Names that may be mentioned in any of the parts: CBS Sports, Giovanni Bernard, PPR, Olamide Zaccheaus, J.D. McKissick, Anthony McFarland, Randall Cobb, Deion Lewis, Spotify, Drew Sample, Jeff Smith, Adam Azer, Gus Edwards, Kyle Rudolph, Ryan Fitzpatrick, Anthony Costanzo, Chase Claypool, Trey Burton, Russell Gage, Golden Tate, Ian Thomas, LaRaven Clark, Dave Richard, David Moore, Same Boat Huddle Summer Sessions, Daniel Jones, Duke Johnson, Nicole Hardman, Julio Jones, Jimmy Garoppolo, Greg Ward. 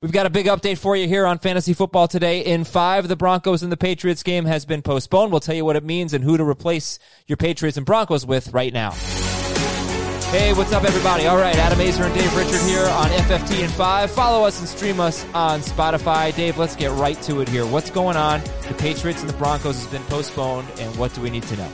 We've got a big update for you here on Fantasy Football Today in 5. The Broncos and the Patriots game has been postponed. We'll tell you what it means and who to replace your Patriots and Broncos with right now. Hey, what's up, everybody? All right, Adam Azer and Dave Richard here on FFT in 5. Follow us and stream us on Spotify. Dave, let's get right to it here. What's going on? The Patriots and the Broncos has been postponed, and what do we need to know?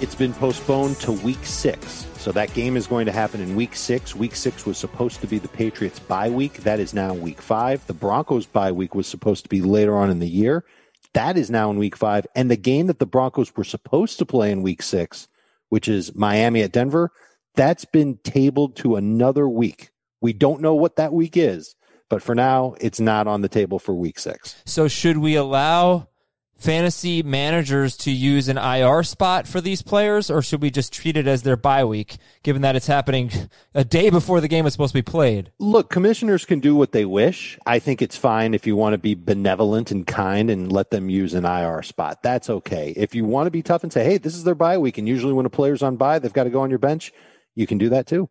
It's been postponed to Week 6. So that game is going to happen in Week 6. Week 6 was supposed to be the Patriots' bye week. That is now Week 5. The Broncos' bye week was supposed to be later on in the year. That is now in Week 5. And the game that the Broncos were supposed to play in Week 6, which is Miami at Denver, that's been tabled to another week. We don't know what that week is, but for now, it's not on the table for Week 6. So should we allow fantasy managers to use an IR spot for these players, or should we just treat it as their bye week, given that it's happening a day before the game is supposed to be played? Look, commissioners can do what they wish. I think it's fine if you want to be benevolent and kind and let them use an IR spot. That's okay. If you want to be tough and say, hey, this is their bye week, and usually when a player's on bye, they've got to go on your bench, you can do that too.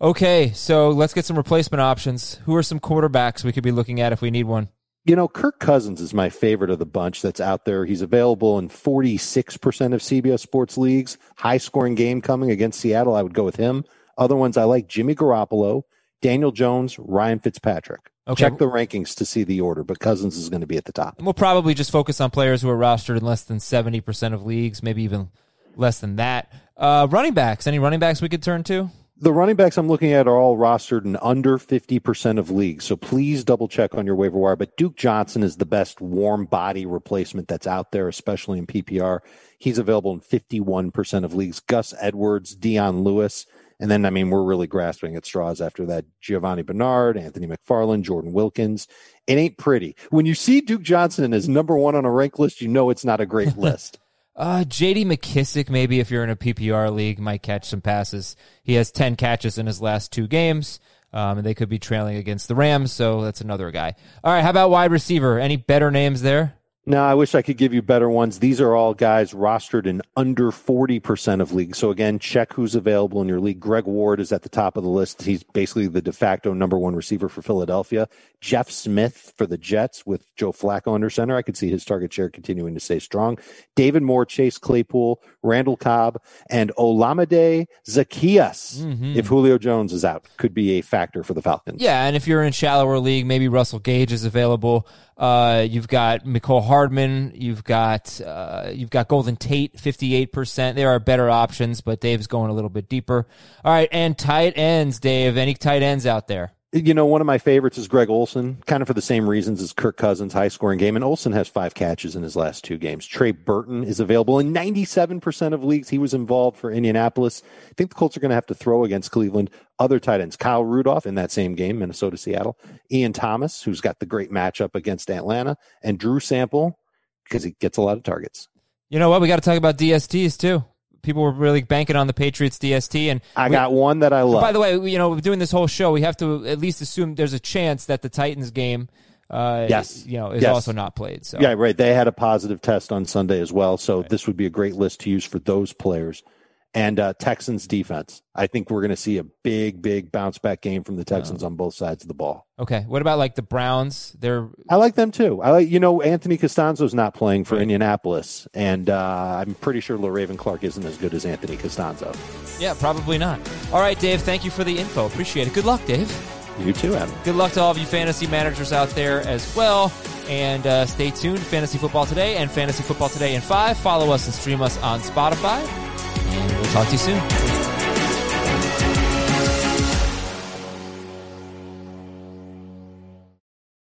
Okay, so let's get some replacement options. Who are some quarterbacks we could be looking at if we need one? You know, Kirk Cousins is my favorite of the bunch that's out there. He's available in 46% of CBS Sports leagues. High-scoring game coming against Seattle. I would go with him. Other ones I like, Jimmy Garoppolo, Daniel Jones, Ryan Fitzpatrick. Okay. Check the rankings to see the order, but Cousins is going to be at the top. And we'll probably just focus on players who are rostered in less than 70% of leagues, maybe even less than that. Running backs. Any running backs we could turn to? The running backs I'm looking at are all rostered in under 50% of leagues, so please double-check on your waiver wire. But Duke Johnson is the best warm body replacement that's out there, especially in PPR. He's available in 51% of leagues. Gus Edwards, Deion Lewis, and then, I mean, we're really grasping at straws after that. Giovanni Bernard, Anthony McFarland, Jordan Wilkins. It ain't pretty. When you see Duke Johnson as number one on a rank list, you know it's not a great list. J.D. McKissick, maybe if you're in a PPR league, might catch some passes. He has 10 catches in his last 2 games, and they could be trailing against the Rams, so that's another guy. All right, how about wide receiver? Any better names there? No, I wish I could give you better ones. These are all guys rostered in under 40% of leagues. So, again, check who's available in your league. Greg Ward is at the top of the list. He's basically the de facto number one receiver for Philadelphia. Jeff Smith for the Jets with Joe Flacco under center. I could see his target share continuing to stay strong. David Moore, Chase Claypool, Randall Cobb, and Olamide Zaccheaus, if Julio Jones is out, could be a factor for the Falcons. Yeah, and if you're in a shallower league, maybe Russell Gage is available. You've got Nicole Hardman. You've got Golden Tate, 58%. There are better options, but Dave's going a little bit deeper. All right, and tight ends, Dave. Any tight ends out there? You know, one of my favorites is Greg Olsen, kind of for the same reasons as Kirk Cousins, high-scoring game. And Olsen has 5 catches in his last 2 games. Trey Burton is available in 97% of leagues. He was involved for Indianapolis. I think the Colts are going to have to throw against Cleveland. Other tight ends, Kyle Rudolph in that same game, Minnesota-Seattle. Ian Thomas, who's got the great matchup against Atlanta. And Drew Sample, because he gets a lot of targets. You know what? We got to talk about DSTs, too. People were really banking on the Patriots DST. And I got one that I love. By the way, you know, doing this whole show, we have to at least assume there's a chance that the Titans game is also not played. So. Yeah, right. They had a positive test on Sunday as well, so This would be a great list to use for those players. And Texans defense. I think we're going to see a big, big bounce-back game from the Texans on both sides of the ball. Okay. What about, like, the Browns? I like them, too. Anthony Costanzo's not playing for Indianapolis, and I'm pretty sure LaRaven Clark isn't as good as Anthony Costanzo. Yeah, probably not. All right, Dave, thank you for the info. Appreciate it. Good luck, Dave. You too, Adam. Good luck to all of you fantasy managers out there as well. And stay tuned. Fantasy Football Today and Fantasy Football Today in 5. Follow us and stream us on Spotify. Talk to you soon.